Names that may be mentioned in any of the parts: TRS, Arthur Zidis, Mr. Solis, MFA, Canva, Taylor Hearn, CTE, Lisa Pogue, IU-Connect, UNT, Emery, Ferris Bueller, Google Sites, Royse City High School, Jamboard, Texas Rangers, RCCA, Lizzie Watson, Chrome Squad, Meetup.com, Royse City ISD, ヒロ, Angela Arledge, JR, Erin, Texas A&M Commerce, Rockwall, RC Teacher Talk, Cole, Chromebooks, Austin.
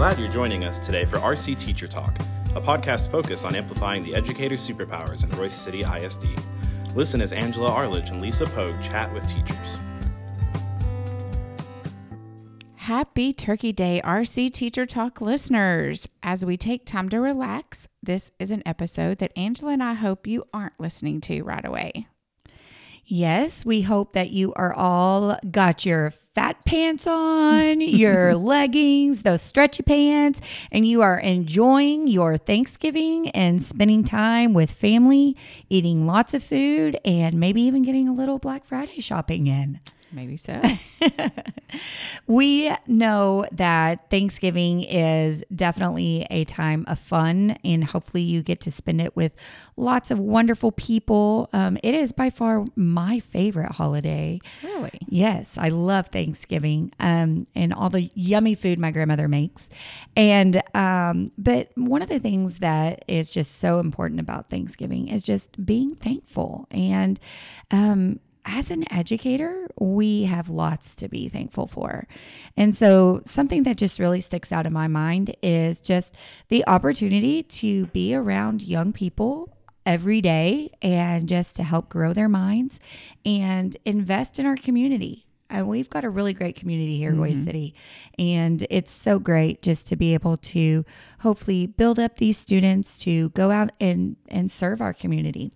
glad you're joining us today for RC Teacher Talk, a podcast focused on amplifying the educator's superpowers in Royse City ISD. Listen as Angela Arledge and Lisa Pogue chat with teachers. Happy Turkey Day, RC Teacher Talk listeners. As we take time to relax, this is an episode that Angela and I hope you aren't listening to right away. Yes, we hope that you are all got your fat pants on, your leggings, those stretchy pants, and you are enjoying your Thanksgiving and spending time with family, eating lots of food, and maybe even getting a little Black Friday shopping in. Maybe so. We know that Thanksgiving is definitely a time of fun, and hopefully you get to spend it with lots of wonderful people. It is by far my favorite holiday. Really? Yes, I love Thanksgiving and all the yummy food my grandmother makes. And but one of the things that is just so important about Thanksgiving is just being thankful. And as an educator, we have lots to be thankful for. And so something that just really sticks out in my mind is just the opportunity to be around young people every day and just to help grow their minds and invest in our community. And we've got a really great community here in Royse City. And it's so great just to be able to hopefully build up these students to go out and serve our community.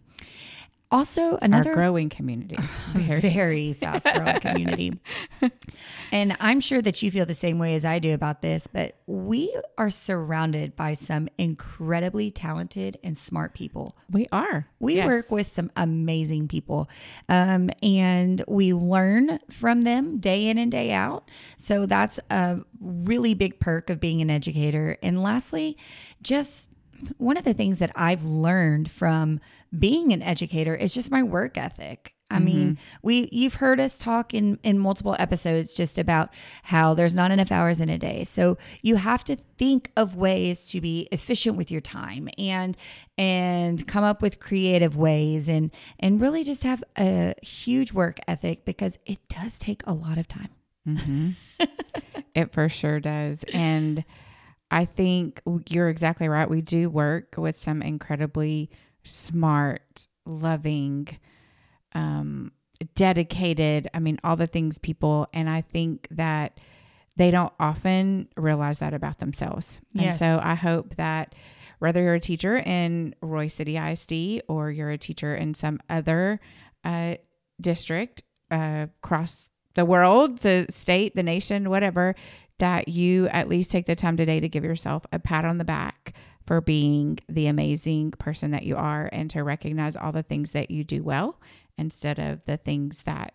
Also, another our growing community, very fast growing community. And I'm sure that you feel the same way as I do about this, but we are surrounded by some incredibly talented and smart people. We are. We work with some amazing people, and we learn from them day in and day out. So that's a really big perk of being an educator. And lastly, just one of the things that I've learned from being an educator is just my work ethic. I mean, you've heard us talk in multiple episodes just about how there's not enough hours in a day. So you have to think of ways to be efficient with your time and come up with creative ways and really just have a huge work ethic because it does take a lot of time. It for sure does. And I think you're exactly right. We do work with some incredibly smart, loving, dedicated, all the things people. And I think that they don't often realize that about themselves. Yes. And so I hope that whether you're a teacher in Royse City ISD or you're a teacher in some other district across the world, the state, the nation, whatever, that you at least take the time today to give yourself a pat on the back for being the amazing person that you are and to recognize all the things that you do well instead of the things that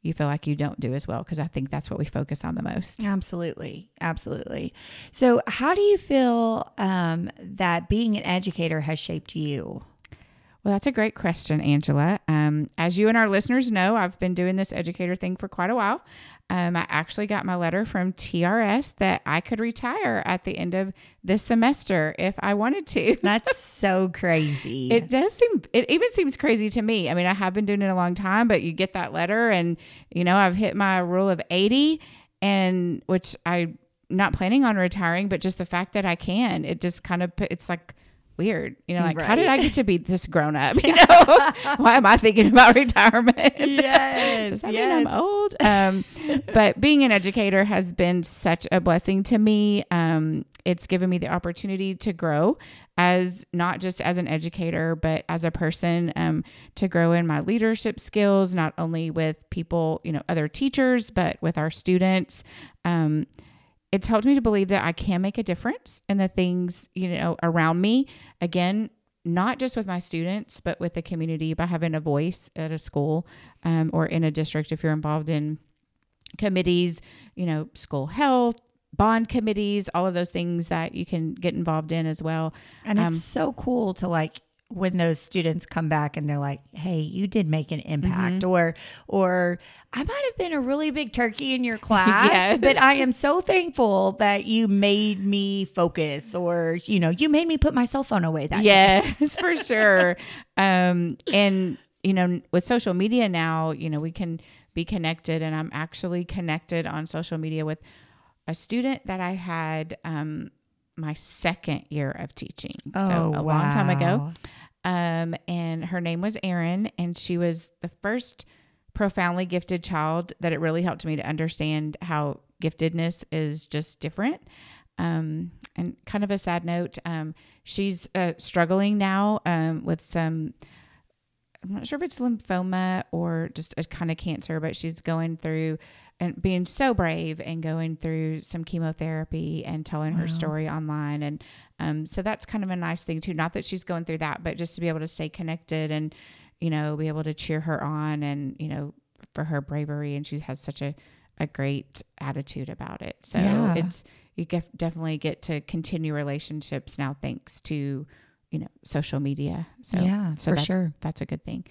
you feel like you don't do as well, because I think that's what we focus on the most. Absolutely. Absolutely. So how do you feel that being an educator has shaped you? Well, that's a great question, Angela. As you and our listeners know, I've been doing this educator thing for quite a while. I actually got my letter from TRS that I could retire at the end of this semester if I wanted to. That's so crazy. It does seem, it even seems crazy to me. I mean, I have been doing it a long time, but you get that letter and, you know, I've hit my rule of 80 and which I'm not planning on retiring, but just the fact that I can, it just kind of, it's like, weird, you know, like right. How did I get to be this grown up? You know, why am I thinking about retirement? Yes, does that mean I'm old? But being an educator has been such a blessing to me. It's given me the opportunity to grow as not just as an educator, but as a person, to grow in my leadership skills, not only with people, you know, other teachers, but with our students. It's helped me to believe that I can make a difference in the things, you know, around me. Again, not just with my students, but with the community by having a voice at a school, or in a district if you're involved in committees, you know, school health, bond committees, all of those things that you can get involved in as well. And it's so cool to like, when those students come back and they're like, hey, you did make an impact, or I might have been a really big turkey in your class, but I am so thankful that you made me focus, or, you know, you made me put my cell phone away that day. Yes, for sure. And, you know, with social media now, you know, we can be connected, and I'm actually connected on social media with a student that I had my second year of teaching. Oh, so a long time ago. And her name was Erin, and she was the first profoundly gifted child that it really helped me to understand how giftedness is just different. And kind of a sad note, she's struggling now with some, I'm not sure if it's lymphoma or just a kind of cancer, but she's going through and being so brave and going through some chemotherapy and telling her story online. And so that's kind of a nice thing too. Not that she's going through that, but just to be able to stay connected and, you know, be able to cheer her on and, you know, for her bravery. And she has such a great attitude about it. So it's, you definitely get to continue relationships now thanks to, you know, social media. So, sure. That's a good thing.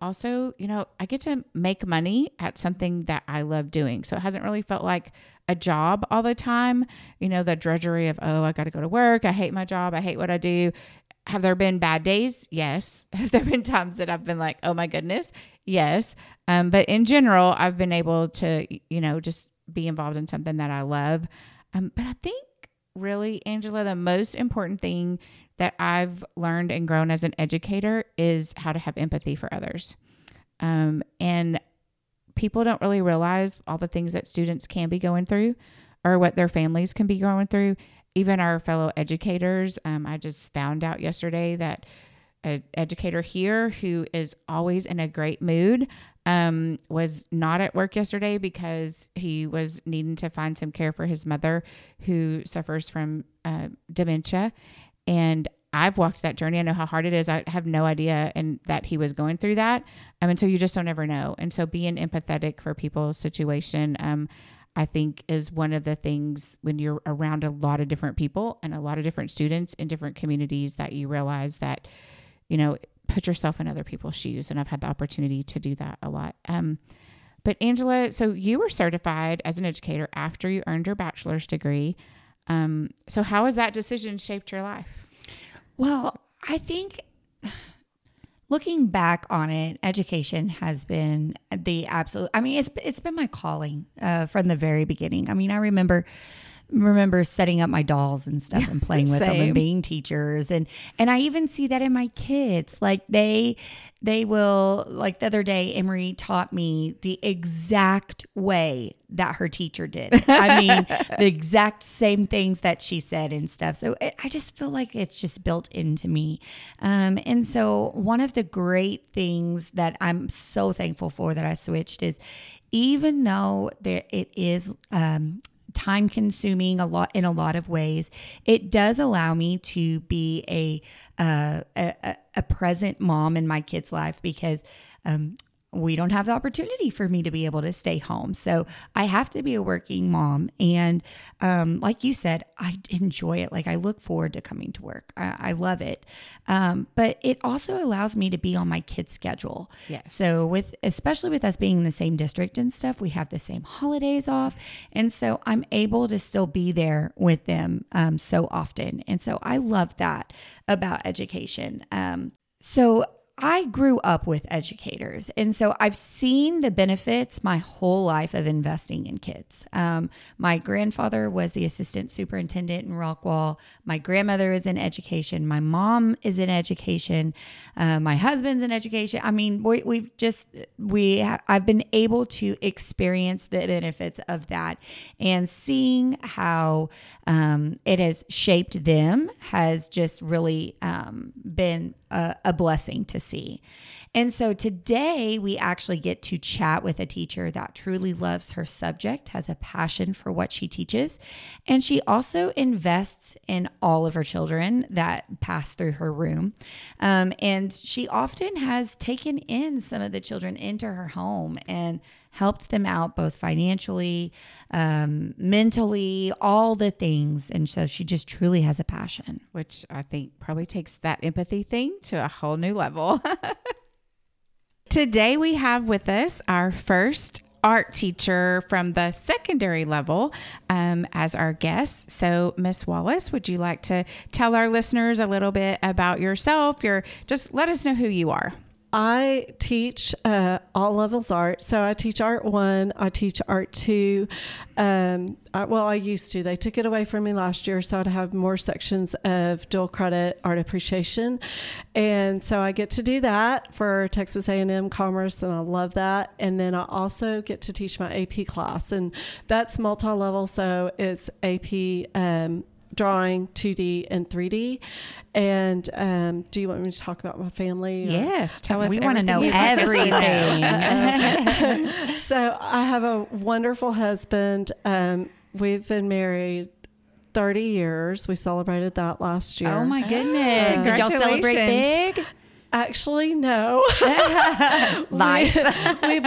Also, you know, I get to make money at something that I love doing. So it hasn't really felt like a job all the time. You know, the drudgery of, I got to go to work. I hate my job. I hate what I do. Have there been bad days? Yes. Have there been times that I've been like, oh my goodness? Yes. But in general, I've been able to, you know, just be involved in something that I love. But I think really, Angela, the most important thing that I've learned and grown as an educator is how to have empathy for others. And people don't really realize all the things that students can be going through or what their families can be going through. Even our fellow educators, I just found out yesterday that an educator here who is always in a great mood was not at work yesterday because he was needing to find some care for his mother who suffers from dementia. And I've walked that journey. I know how hard it is. I have no idea and that he was going through that. And so you just don't ever know. And so being empathetic for people's situation, I think is one of the things when you're around a lot of different people and a lot of different students in different communities that you realize that, you know, put yourself in other people's shoes. And I've had the opportunity to do that a lot. But Angela, so you were certified as an educator after you earned your bachelor's degree. So how has that decision shaped your life? Well, I think looking back on it, education has been the absolute, I mean, it's been my calling, from the very beginning. I mean, I remember setting up my dolls and stuff and playing with them and being teachers. And I even see that in my kids. Like they will, like the other day, Emery taught me the exact way that her teacher did. I mean, the exact same things that she said and stuff. So I just feel like it's just built into me. And so one of the great things that I'm so thankful for that I switched is even though it is, time consuming a lot in a lot of ways, it does allow me to be a present mom in my kids' life because, we don't have the opportunity for me to be able to stay home. So I have to be a working mom. And like you said, I enjoy it. Like I look forward to coming to work. I love it. But it also allows me to be on my kids' schedule. Yes. So especially with us being in the same district and stuff, we have the same holidays off. And so I'm able to still be there with them so often. And so I love that about education. So I grew up with educators, and so I've seen the benefits my whole life of investing in kids. My grandfather was the assistant superintendent in Rockwall. My grandmother is in education. My mom is in education. My husband's in education. I mean, I've been able to experience the benefits of that, and seeing how it has shaped them has just really been a blessing to see. And so today we actually get to chat with a teacher that truly loves her subject, has a passion for what she teaches, and she also invests in all of her children that pass through her room. And she often has taken in some of the children into her home and helped them out both financially, mentally, all the things. And so she just truly has a passion. Which I think probably takes that empathy thing to a whole new level. Today we have with us our first art teacher from the secondary level as our guest. So Ms. Wallace, would you like to tell our listeners a little bit about yourself? Just let us know who you are. I teach all levels art. So I teach Art 1, I teach Art 2. I used to. They took it away from me last year, so I'd have more sections of dual credit art appreciation. And so I get to do that for Texas A&M Commerce, and I love that. And then I also get to teach my AP class, and that's multi-level, so it's AP drawing, 2D and 3D. And do you want me to talk about my family? Yes, tell us. We want to know everything. So I have a wonderful husband. We've been married 30 years. We celebrated that last year. Oh my goodness. Did y'all celebrate big? Actually, no. Life. we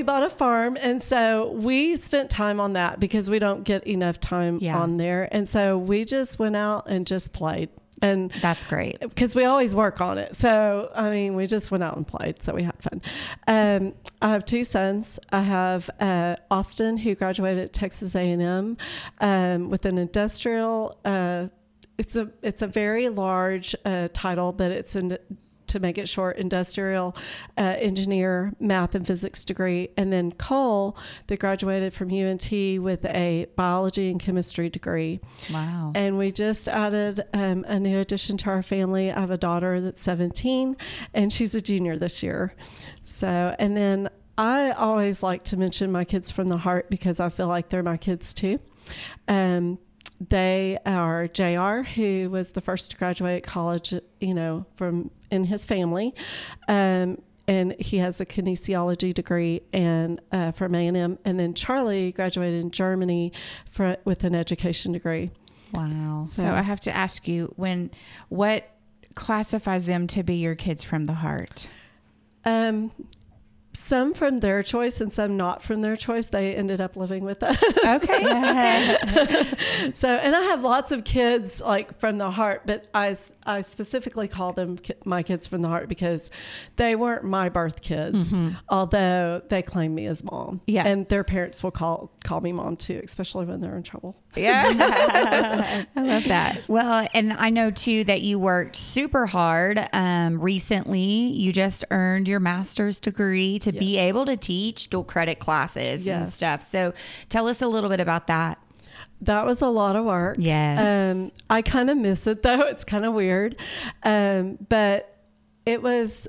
bought a farm, and so we spent time on that because we don't get enough time on there. And so we just went out and just played. And that's great because we always work on it. So, I mean, we just went out and played. So we had fun. I have two sons. I have Austin, who graduated at Texas A&M with an industrial. It's a very large title, but it's an, to make it short, industrial engineer, math and physics degree. And then Cole, that graduated from UNT with a biology and chemistry degree. Wow. And we just added a new addition to our family. I have a daughter that's 17, and she's a junior this year. So, and then I always like to mention my kids from the heart because I feel like they're my kids too. They are JR, who was the first to graduate college, from in his family. And he has a kinesiology degree and from A&M. And then Charlie graduated in Germany with an education degree. Wow. So I have to ask you, what classifies them to be your kids from the heart? Some from their choice and some not from their choice. They ended up living with us. Okay. So, and I have lots of kids like from the heart, but I specifically call them my kids from the heart because they weren't my birth kids, although they claim me as mom. Yeah. And their parents will call me mom too, especially when they're in trouble. Yeah. I love that. Well, and I know too that you worked super hard. Recently, you just earned your master's degree to be able to teach dual credit classes and stuff. So tell us a little bit about that. That was a lot of work. Yes. I kind of miss it though. It's kind of weird. But it was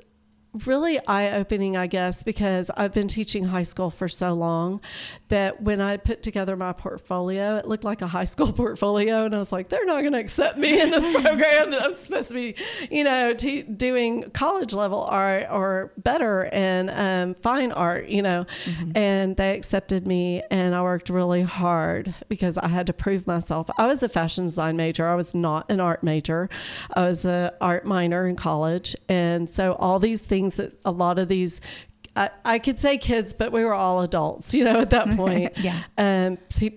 really eye-opening, I guess, because I've been teaching high school for so long that when I put together my portfolio, it looked like a high school portfolio. And I was like, they're not going to accept me in this program that I'm supposed to be, doing college level art or better and fine art, and they accepted me. And I worked really hard because I had to prove myself. I was a fashion design major. I was not an art major. I was an art minor in college. And so all these things that a lot of these, I could say kids, but we were all adults, at that point.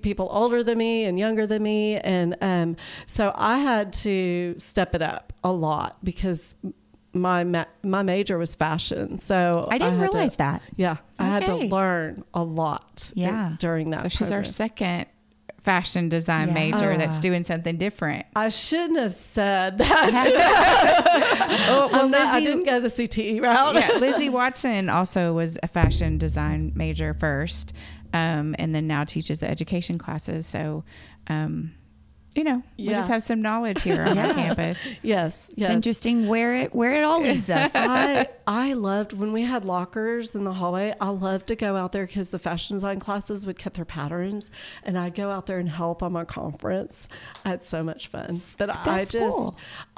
People older than me and younger than me. And so I had to step it up a lot because my major was fashion. So I didn't realize that. Yeah. I had to learn a lot during that. So she's our second fashion design major that's doing something different. I shouldn't have said that. I didn't go the CTE route. Lizzie Watson also was a fashion design major first, and then now teaches the education classes. So, we just have some knowledge here on our campus. Yes, it's interesting where it all leads us. I loved when we had lockers in the hallway. I loved to go out there because the fashion design classes would cut their patterns, and I'd go out there and help on my conference. I had so much fun, but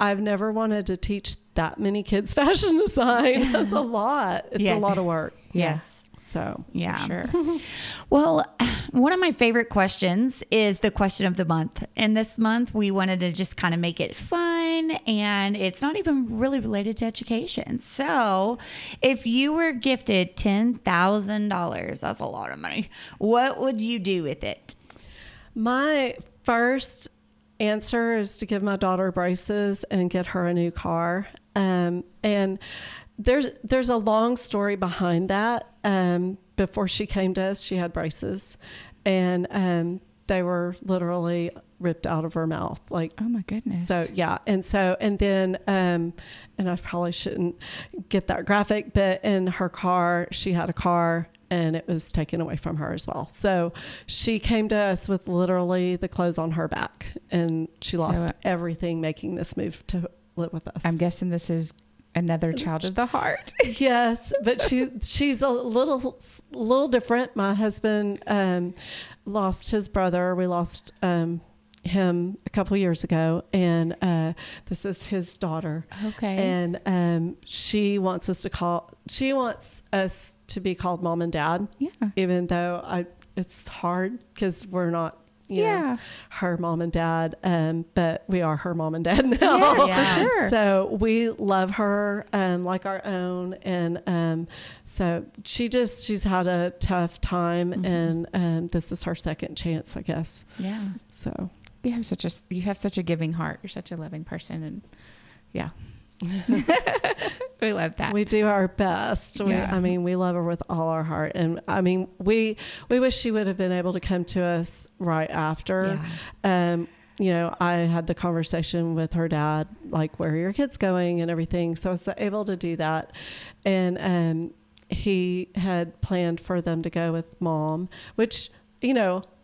I've never wanted to teach that many kids fashion design. That's a lot. It's a lot of work. Yes. So, sure. Well, one of my favorite questions is the question of the month. And this month we wanted to just kind of make it fun, and it's not even really related to education. So if you were gifted $10,000, that's a lot of money, what would you do with it? My first answer is to give my daughter braces and get her a new car. And there's a long story behind that. Before she came to us, she had braces, and they were literally ripped out of her mouth. Like, oh my goodness. So yeah. And so, and then, and I probably shouldn't get that graphic, but in her car, she had a car and it was taken away from her as well. So she came to us with literally the clothes on her back, and she lost everything making this move to live with us. I'm guessing this is another child of the heart. Yes, but she's a little different. My husband lost his brother. We lost him a couple years ago, and this is his daughter. Okay. And she wants us to be called mom and dad. Yeah. Even though it's hard because we're not, you know, her mom and dad, but we are her mom and dad now. Yes, yeah. For sure. So we love her like our own, and so she's had a tough time, mm-hmm. and this is her second chance, I guess. Yeah. So you have such a giving heart. You're such a loving person, and yeah. We love that. We do our best. Yeah. We love her with all our heart, and we wish she would have been able to come to us right after. Yeah. I had the conversation with her dad, like, where are your kids going and everything, so I was able to do that. And he had planned for them to go with mom, which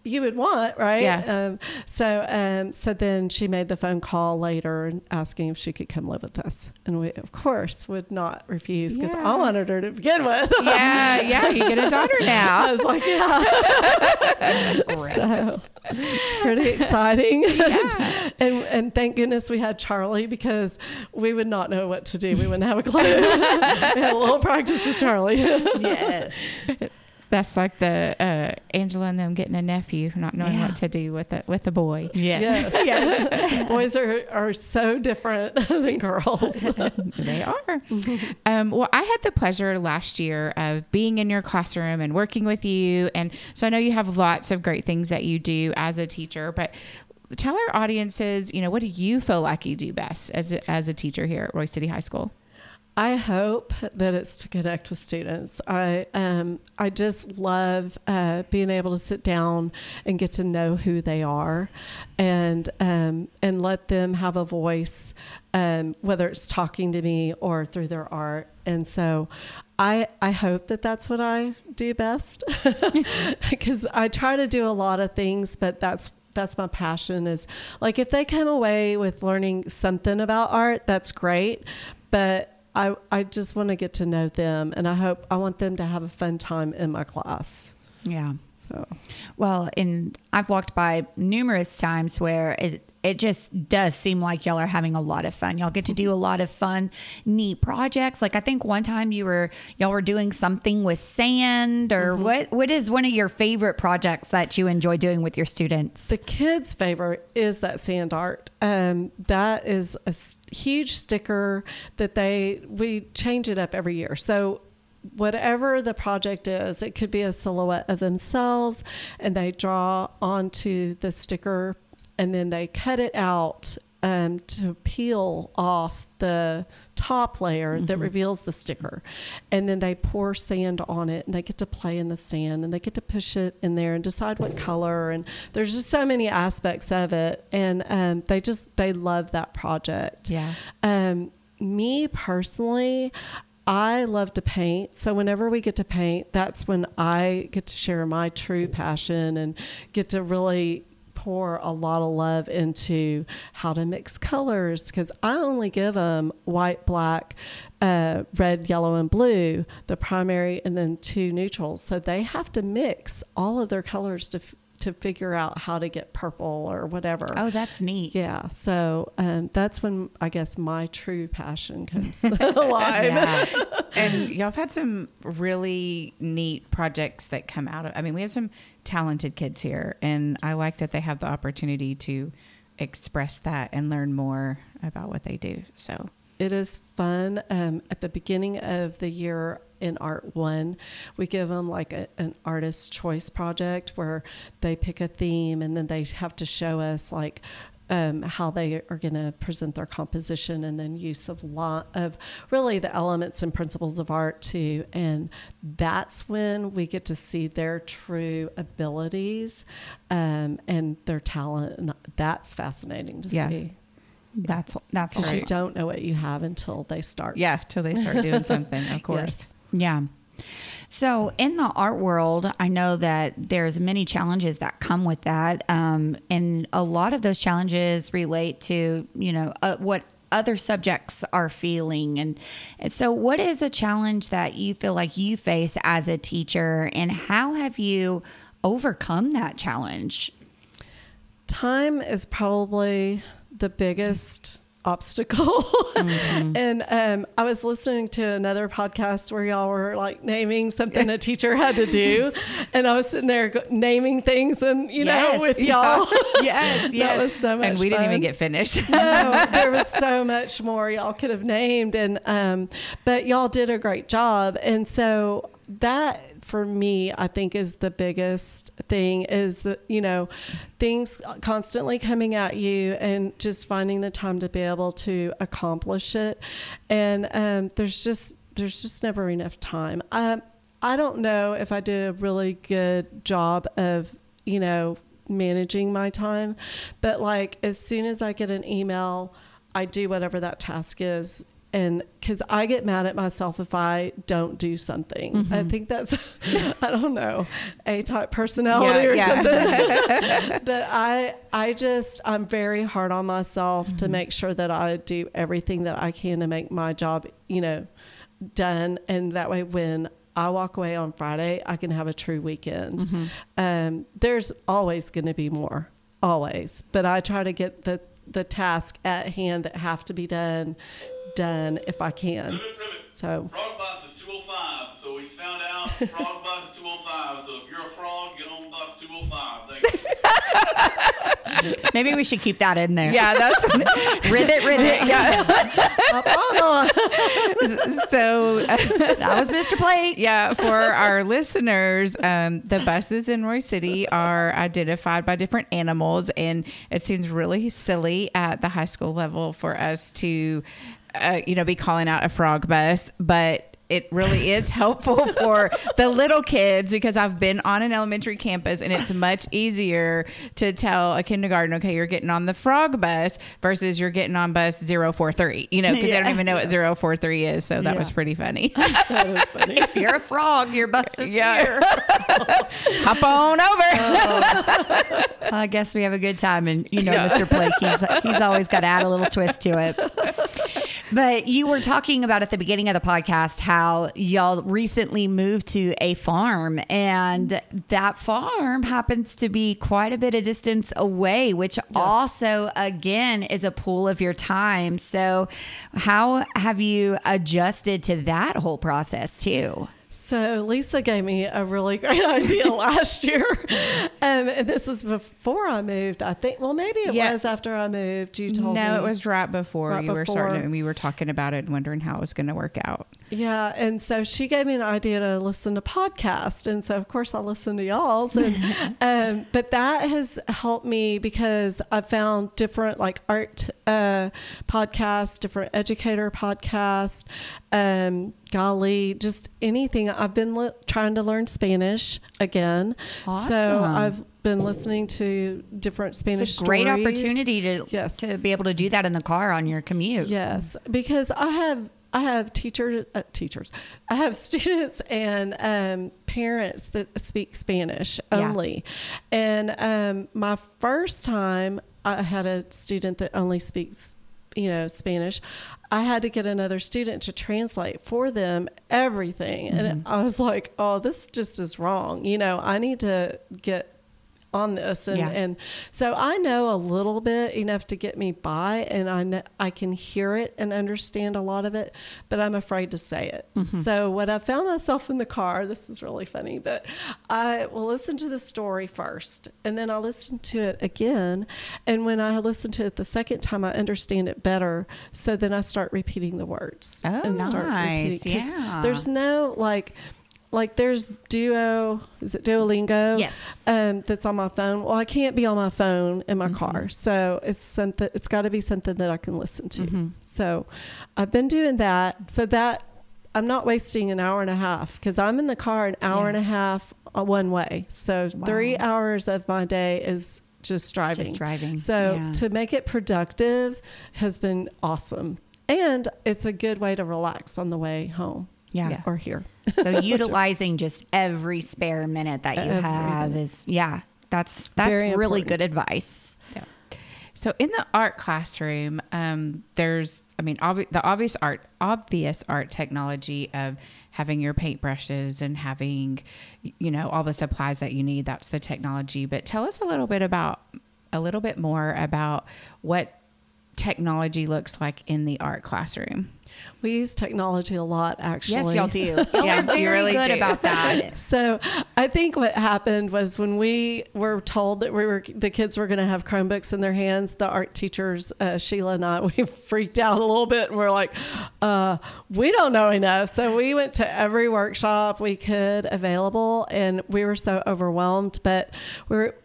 you would want, right? Yeah. So then she made the phone call later asking if she could come live with us. And we, of course, would not refuse because I wanted her to begin with. Yeah. Yeah. You get a daughter now. I was like, yeah. That's so, it's pretty exciting. Yeah. and thank goodness we had Charlie, because we would not know what to do. We wouldn't have a clue. We had a little practice with Charlie. Yes. That's like the Angela and them getting a nephew, not knowing what to do with a boy. Yes. Yes. Boys are so different than girls. They are. Mm-hmm. Well, I had the pleasure last year of being in your classroom and working with you. And so I know you have lots of great things that you do as a teacher, but tell our audiences, what do you feel like you do best as a teacher here at Royse City High School? I hope that it's to connect with students. I just love being able to sit down and get to know who they are, and let them have a voice, whether it's talking to me or through their art. And so I hope that that's what I do best, because I try to do a lot of things, but that's my passion, is like, if they come away with learning something about art, that's great. But I just want to get to know them, and I want them to have a fun time in my class. Yeah. So, well, and I've walked by numerous times where it just does seem like y'all are having a lot of fun. Y'all get to do a lot of fun, neat projects. Like, I think one time y'all were doing something with sand, or mm-hmm. What is one of your favorite projects that you enjoy doing with your students? The kids' favorite is that sand art. That is a huge sticker that we change it up every year. So whatever the project is, it could be a silhouette of themselves, and they draw onto the sticker, and then they cut it out to peel off the top layer mm-hmm. that reveals the sticker. And then they pour sand on it, and they get to play in the sand, and they get to push it in there and decide what color. And there's just so many aspects of it. And they love that project. Yeah. Me personally, I love to paint. So whenever we get to paint, that's when I get to share my true passion and get to really pour a lot of love into how to mix colors, because I only give them white, black, red, yellow, and blue, the primary, and then two neutrals. So they have to mix all of their colors to figure out how to get purple or whatever. Oh, that's neat. Yeah. So that's when I guess my true passion comes alive. Yeah. And y'all have had some really neat projects that come out of, we have some talented kids here, and I like that they have the opportunity to express that and learn more about what they do. So it is fun. At the beginning of the year, in Art One, we give them like an artist choice project where they pick a theme, and then they have to show us like how they are going to present their composition, and then use of really the elements and principles of art too. And that's when we get to see their true abilities and their talent. And that's fascinating to see. That's awesome. You don't know what you have until they start. Yeah, till they start doing something, of course. Yes. Yeah. So in the art world, I know that there's many challenges that come with that. And a lot of those challenges relate to, what other subjects are feeling. And so what is a challenge that you feel like you face as a teacher, and how have you overcome that challenge? Time is probably the biggest obstacle. Mm-hmm. And I was listening to another podcast where y'all were like naming something a teacher had to do. And I was sitting there naming things and, know, with y'all. Yes, yes. That was so much fun. And we didn't even get finished. No, there was so much more y'all could have named. And but y'all did a great job. And so that, for me, I think is the biggest thing is, things constantly coming at you and just finding the time to be able to accomplish it. And there's just never enough time. I don't know if I do a really good job of, managing my time, but like as soon as I get an email, I do whatever that task is. And because I get mad at myself if I don't do something. Mm-hmm. I think that's, I don't know, A-type personality something. But I'm very hard on myself to make sure that I do everything that I can to make my job, done. And that way when I walk away on Friday, I can have a true weekend. Mm-hmm. There's always going to be more, always. But I try to get the task at hand that have to be done if I can. So frog box is 205. So we found out frog box 205. So if you're a frog, get on box 205. Maybe we should keep that in there. Yeah, that's rivet. Yeah. So that was Mr. Plate. Yeah, for our listeners, the buses in Royse City are identified by different animals, and it seems really silly at the high school level for us to be calling out a frog bus, but it really is helpful for the little kids, because I've been on an elementary campus and it's much easier to tell a kindergarten, okay, you're getting on the frog bus versus you're getting on bus 043, because they don't even know what 043 is. So that was pretty funny. That was funny. If you're a frog, your bus is here. Hop on over. Oh, I guess we have a good time. And, Mr. Blake, he's always got to add a little twist to it. But you were talking about at the beginning of the podcast how y'all recently moved to a farm, and that farm happens to be quite a bit of distance away, which also, again, is a pool of your time. So how have you adjusted to that whole process too? So Lisa gave me a really great idea last year. And this was before I moved, I think. Well, maybe it was after I moved. You told me. No, it was right before were starting, and we were talking about it and wondering how it was going to work out. Yeah. And so she gave me an idea to listen to podcasts. And so, of course, I listened to y'all's. And, but that has helped me because I found different like art podcasts, different educator podcasts, just anything. I've been trying to learn Spanish again. Awesome. So I've been listening to different Spanish stories. It's a great opportunity to be able to do that in the car on your commute. Yes, because I have teachers. I have students and parents that speak Spanish only. And my first time I had a student that only speaks Spanish, I had to get another student to translate for them everything. Mm-hmm. And I was like, oh, this just is wrong. I need to get on this. And so I know a little bit, enough to get me by, and I can hear it and understand a lot of it, but I'm afraid to say it. Mm-hmm. So what I found myself in the car, this is really funny, but I will listen to the story first, and then I'll listen to it again. And when I listen to it the second time, I understand it better. So then I start repeating the words. Oh, nice. There's no like like there's Duolingo? Yes. That's on my phone. Well, I can't be on my phone in my car. So it's something, it's got to be something that I can listen to. So I've been doing that. So that I'm not wasting an hour and a half because I'm in the car an hour and a half one way. So 3 hours of my day is just driving. So to make it productive has been awesome. And it's a good way to relax on the way home. Or here. So utilizing just every spare minute that you have is, that's very really important. Good advice. Yeah. So in the art classroom, there's, I mean, the obvious art technology of having your paintbrushes and having, you know, all the supplies that you need. That's the technology. But tell us a little bit more about what technology looks like in the art classroom. We use technology a lot, actually. Yes, y'all do. You're really good about that. So I think what happened was when we were told that the kids were going to have Chromebooks in their hands, the art teachers, Sheila and I, we freaked out a little bit, and we're like, we don't know enough. So we went to every workshop we could available, and we were so overwhelmed. But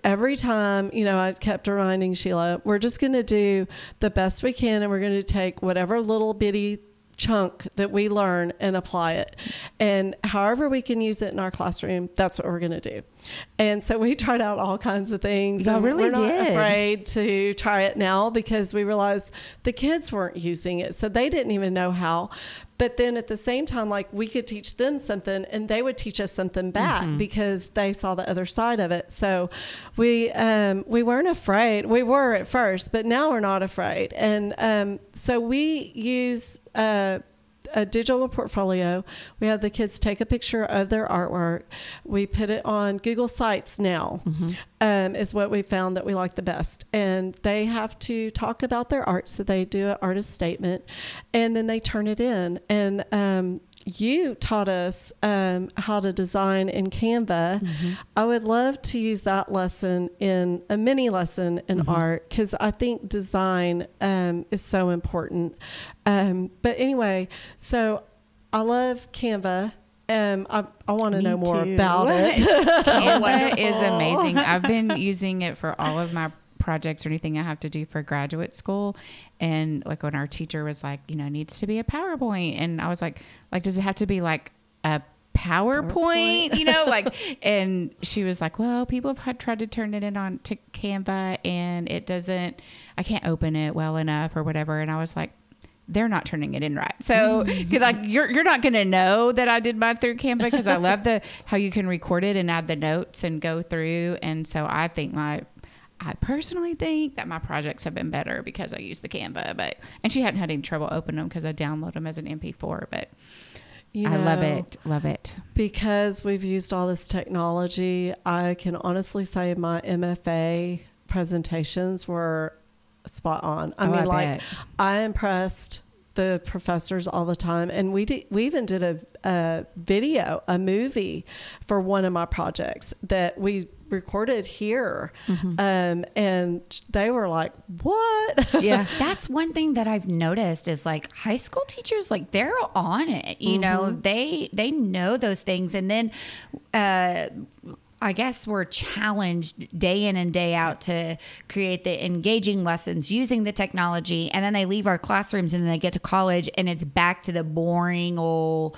every time, you know, I kept reminding Sheila, we're just going to do the best we can, and we're going to take whatever little bitty chunk that we learn and apply it, and however we can use it in our classroom, that's what we're going to do. And so we tried out all kinds of things. We're not afraid to try it now because we realized the kids weren't using it, so they didn't even know how. But then at the same time, like, we could teach them something and they would teach us something back because they saw the other side of it. So we weren't afraid. We were at first, but now we're not afraid. And so we use a digital portfolio. We have the kids take a picture of their artwork. We put it on Google Sites now, is what we found that we like the best. And they have to talk about their art. So they do an artist statement and then they turn it in. And you taught us how to design in Canva. I would love to use that lesson in a mini lesson in art because I think design is so important. But anyway, so I love Canva. I want to know more about it. Canva is amazing. I've been using it for all of my projects or anything I have to do for graduate school. And like when our teacher was like, you know, needs to be a PowerPoint. And I was like, does it have to be like a PowerPoint? You know, like, and she was like, well, people have tried to turn it in on to Canva and I can't open it well enough or whatever. And I was like, they're not turning it in right. So like, you're not going to know that I did mine through Canva because I love how you can record it and add the notes and go through. And so I personally think that my projects have been better because I use the Canva, and she hadn't had any trouble opening them because I download them as an MP4, but I love it. Because we've used all this technology, I can honestly say my MFA presentations were spot on. I impressed the professors all the time. And we even did a movie for one of my projects that we recorded here. And they were like, what? Yeah. That's one thing that I've noticed is like high school teachers, like they're on it, you know, they know those things. And then, I guess we're challenged day in and day out to create the engaging lessons using the technology. And then they leave our classrooms and then they get to college and it's back to the boring old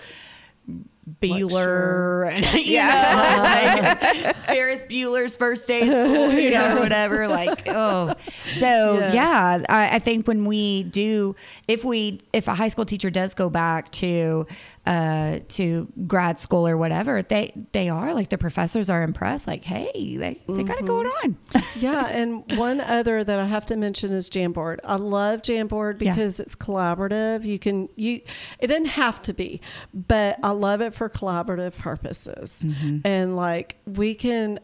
Bueller. And, you know, like Ferris Bueller's first day of school, you know, or whatever. Like, I think when we do, if a high school teacher does go back to grad school or whatever, they are like, the professors are impressed, like, hey, they got it going on. Yeah. And one other that I have to mention is Jamboard. I love Jamboard because it's collaborative. It didn't have to be, but I love it for collaborative purposes. And like we can,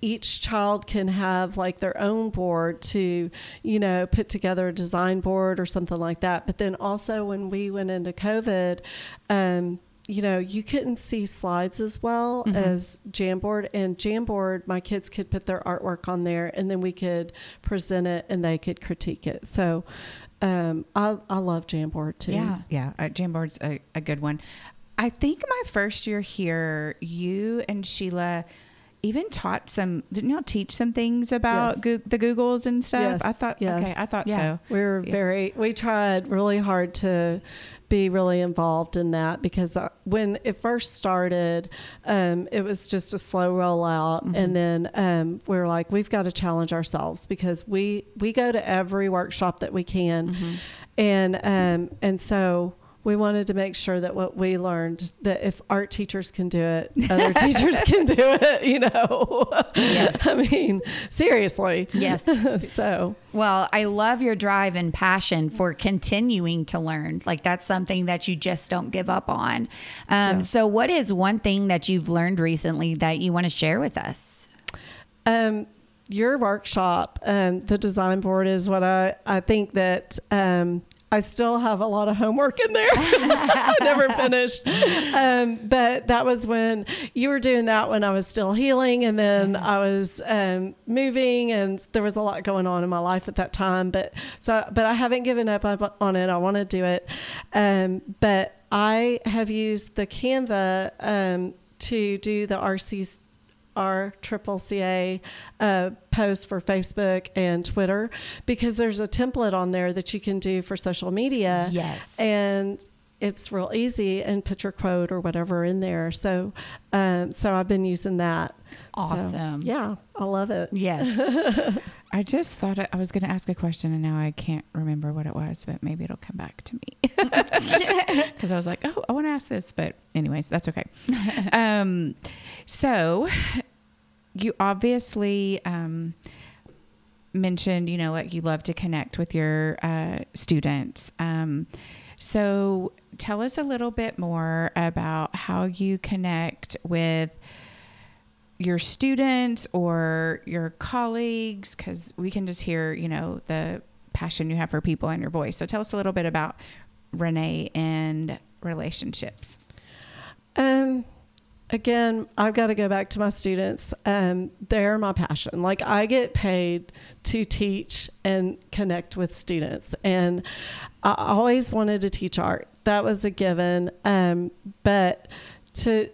each child can have like their own board to, you know, put together a design board or something like that. But then also when we went into COVID, you know, you couldn't see slides as well as Jamboard. And Jamboard, my kids could put their artwork on there and then we could present it and they could critique it. So I love Jamboard too. Yeah, Jamboard's a good one. I think my first year here, you and Sheila even taught some, didn't y'all teach some things about yes. the Googles and stuff? Yes. I thought, yes. Okay, I thought yeah. so. We were yeah. We tried really hard to be really involved in that, because when it first started, it was just a slow rollout. Mm-hmm. And then we were like, we've got to challenge ourselves, because we go to every workshop that we can. Mm-hmm. And so we wanted to make sure that what we learned, that if art teachers can do it, other teachers can do it, you know. Yes. I mean, seriously. Yes. So. Well, I love your drive and passion for continuing to learn. Like, that's something that you just don't give up on. Yeah. So what is one thing that you've learned recently that you want to share with us? Your workshop, the design board, is what I think that, I still have a lot of homework in there. I never finished. But that was when you were doing that, when I was still healing, and then yes. I was moving, and there was a lot going on in my life at that time. But I haven't given up on it. I want to do it. But I have used the Canva to do the RCCA post for Facebook and Twitter, because there's a template on there that you can do for social media. Yes. And it's real easy, and put your quote or whatever in there. So, so I've been using that. Awesome. So, yeah. I love it. Yes. I just thought I was going to ask a question, and now I can't remember what it was, but maybe it'll come back to me, because I was like, oh, I want to ask this, but anyways, that's okay. So you obviously, mentioned, you know, like you love to connect with your, students. So tell us a little bit more about how you connect with your students or your colleagues, because we can just hear, you know, the passion you have for people and your voice. So tell us a little bit about Renee and relationships. Again, I've got to go back to my students. They're my passion. Like, I get paid to teach and connect with students. And I always wanted to teach art. That was a given. But to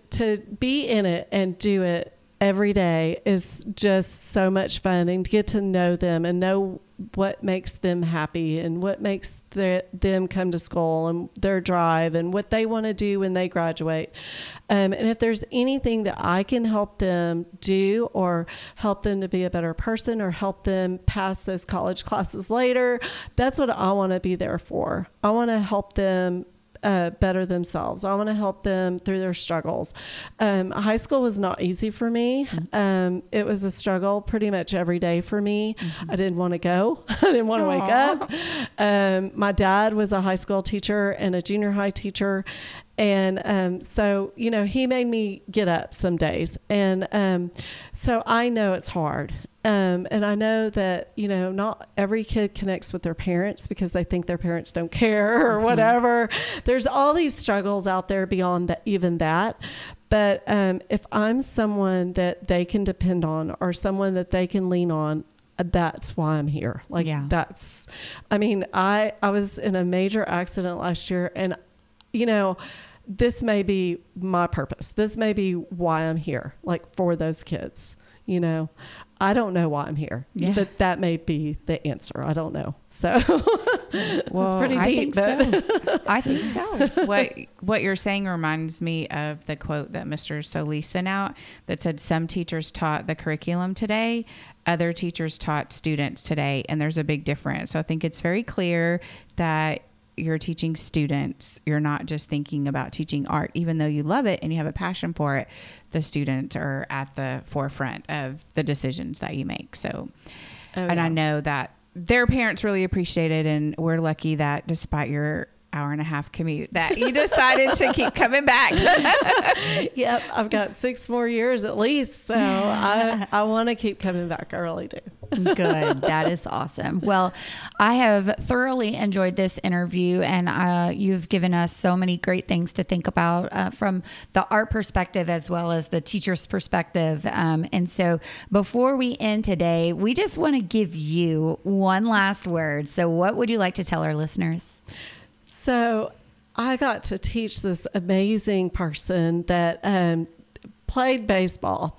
be in it and do it every day is just so much fun, and to get to know them and know what makes them happy, and what makes them come to school, and their drive, and what they want to do when they graduate. And if there's anything that I can help them do, or help them to be a better person, or help them pass those college classes later, that's what I want to be there for. I want to help them better themselves. I want to help them through their struggles. High school was not easy for me. Mm-hmm. It was a struggle pretty much every day for me. Mm-hmm. I didn't want to go. I didn't want to wake up. My dad was a high school teacher and a junior high teacher. And, so, you know, he made me get up some days. And, so I know it's hard. And I know that, you know, not every kid connects with their parents because they think their parents don't care or whatever. Mm-hmm. There's all these struggles out there beyond that, even that. But, if I'm someone that they can depend on, or someone that they can lean on, that's why I'm here. Like, yeah. That's, I mean, I was in a major accident last year, and you know, this may be my purpose. This may be why I'm here, like, for those kids. You know, I don't know why I'm here, yeah. but that may be the answer. I don't know. So well, it's pretty deep. I think so. What you're saying reminds me of the quote that Mr. Solis sent out that said, some teachers taught the curriculum today, other teachers taught students today. And there's a big difference. So I think it's very clear that you're teaching students. You're not just thinking about teaching art, even though you love it and you have a passion for it. The students are at the forefront of the decisions that you make. So, and I know that their parents really appreciate it. And we're lucky that despite your hour and a half commute, that you decided to keep coming back. Yep. I've got 6 more years at least. So I want to keep coming back. I really do. Good. That is awesome. Well, I have thoroughly enjoyed this interview, and you've given us so many great things to think about from the art perspective as well as the teacher's perspective. And so before we end today, we just want to give you one last word. So what would you like to tell our listeners? So I got to teach this amazing person that played baseball.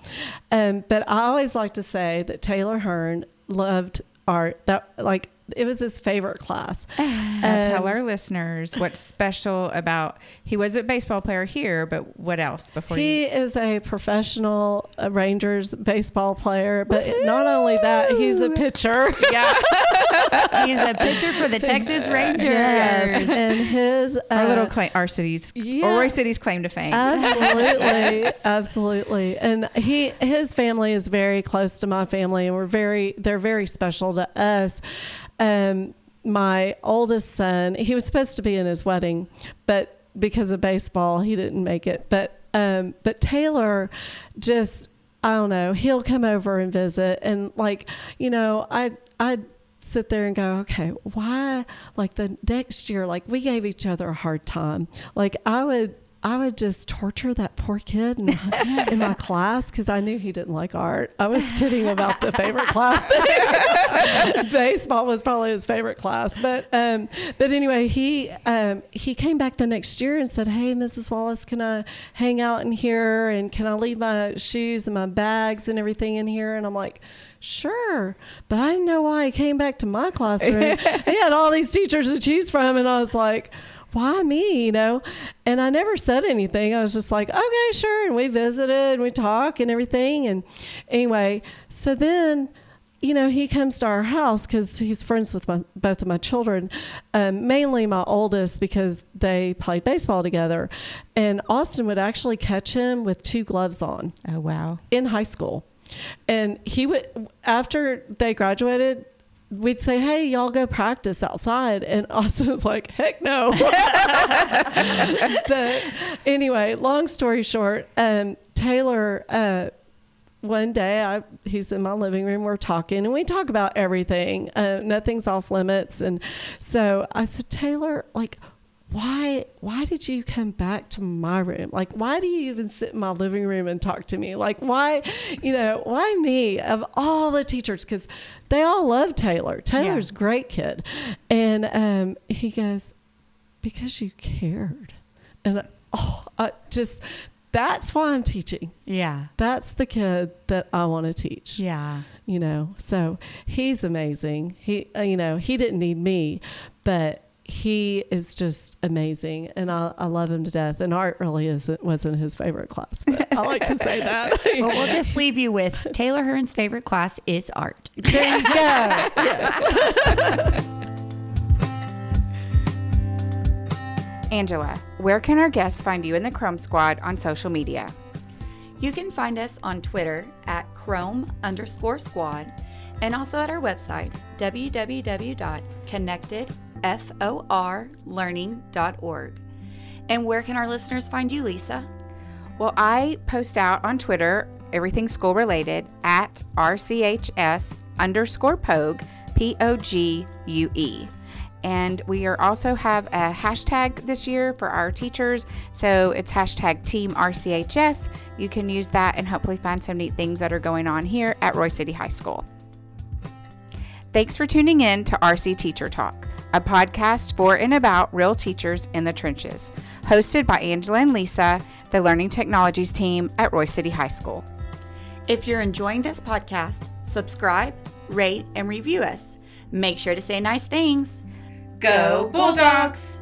But I always like to say that Taylor Hearn loved art. That, like, it was his favorite class. Tell our listeners what's special about, he was a baseball player here, but what else before he is a professional Rangers baseball player, but woo-hoo! Not only that, he's a pitcher. Yeah. He's a pitcher for the Texas Rangers. Yes. And his, our little claim, our city's, yeah, or Royse City's claim to fame. Absolutely. Absolutely. And his family is very close to my family, and they're very special to us. My oldest son, he was supposed to be in his wedding, but because of baseball, he didn't make it. But Taylor just, I don't know, he'll come over and visit. And like, you know, I'd sit there and go, okay, why, like the next year, like we gave each other a hard time. Like I would just torture that poor kid in my class because I knew he didn't like art. I was kidding about the favorite class thing. Baseball was probably his favorite class. But anyway, he came back the next year and said, hey, Mrs. Wallace, can I hang out in here? And can I leave my shoes and my bags and everything in here? And I'm like, sure, but I didn't know why he came back to my classroom. He had all these teachers to choose from, and I was like, why me, you know? And I never said anything. I was just like, okay, sure. And we visited and we talked and everything. And anyway, so then, you know, he comes to our house because he's friends with both of my children, mainly my oldest because they played baseball together. And Austin would actually catch him with two gloves on. Oh, wow. In high school. And he would, after they graduated, we'd say, hey, y'all go practice outside. And Austin was like, heck no. But anyway, long story short, Taylor, one day he's in my living room, we're talking, and we talk about everything. Nothing's off limits. And so I said, Taylor, like, why did you come back to my room? Like, why do you even sit in my living room and talk to me? Like, why, you know, why me of all the teachers? Because they all love Taylor. Taylor's a great kid. And he goes, because you cared. And that's why I'm teaching. Yeah. That's the kid that I want to teach. Yeah. You know, so he's amazing. He, you know, he didn't need me, but he is just amazing, and I love him to death. And art really wasn't his favorite class, but I like to say that. Well, we'll just leave you with Taylor Hearn's favorite class is art. There you go. Yes. Angela, where can our guests find you in the Chrome Squad on social media? You can find us on Twitter at Chrome_Squad, and also at our website, www.connected.com.forlearning.org. And where can our listeners find you, Lisa? Well, I post out on Twitter everything school related at RCHS_Pogue, POGUE. And we are also have a hashtag this year for our teachers. So it's #TeamRCHS. You can use that and hopefully find some neat things that are going on here at Royse City High School. Thanks for tuning in to RC Teacher Talk, a podcast for and about real teachers in the trenches, hosted by Angela and Lisa, the Learning Technologies team at Royse City High School. If you're enjoying this podcast, subscribe, rate, and review us. Make sure to say nice things. Go Bulldogs!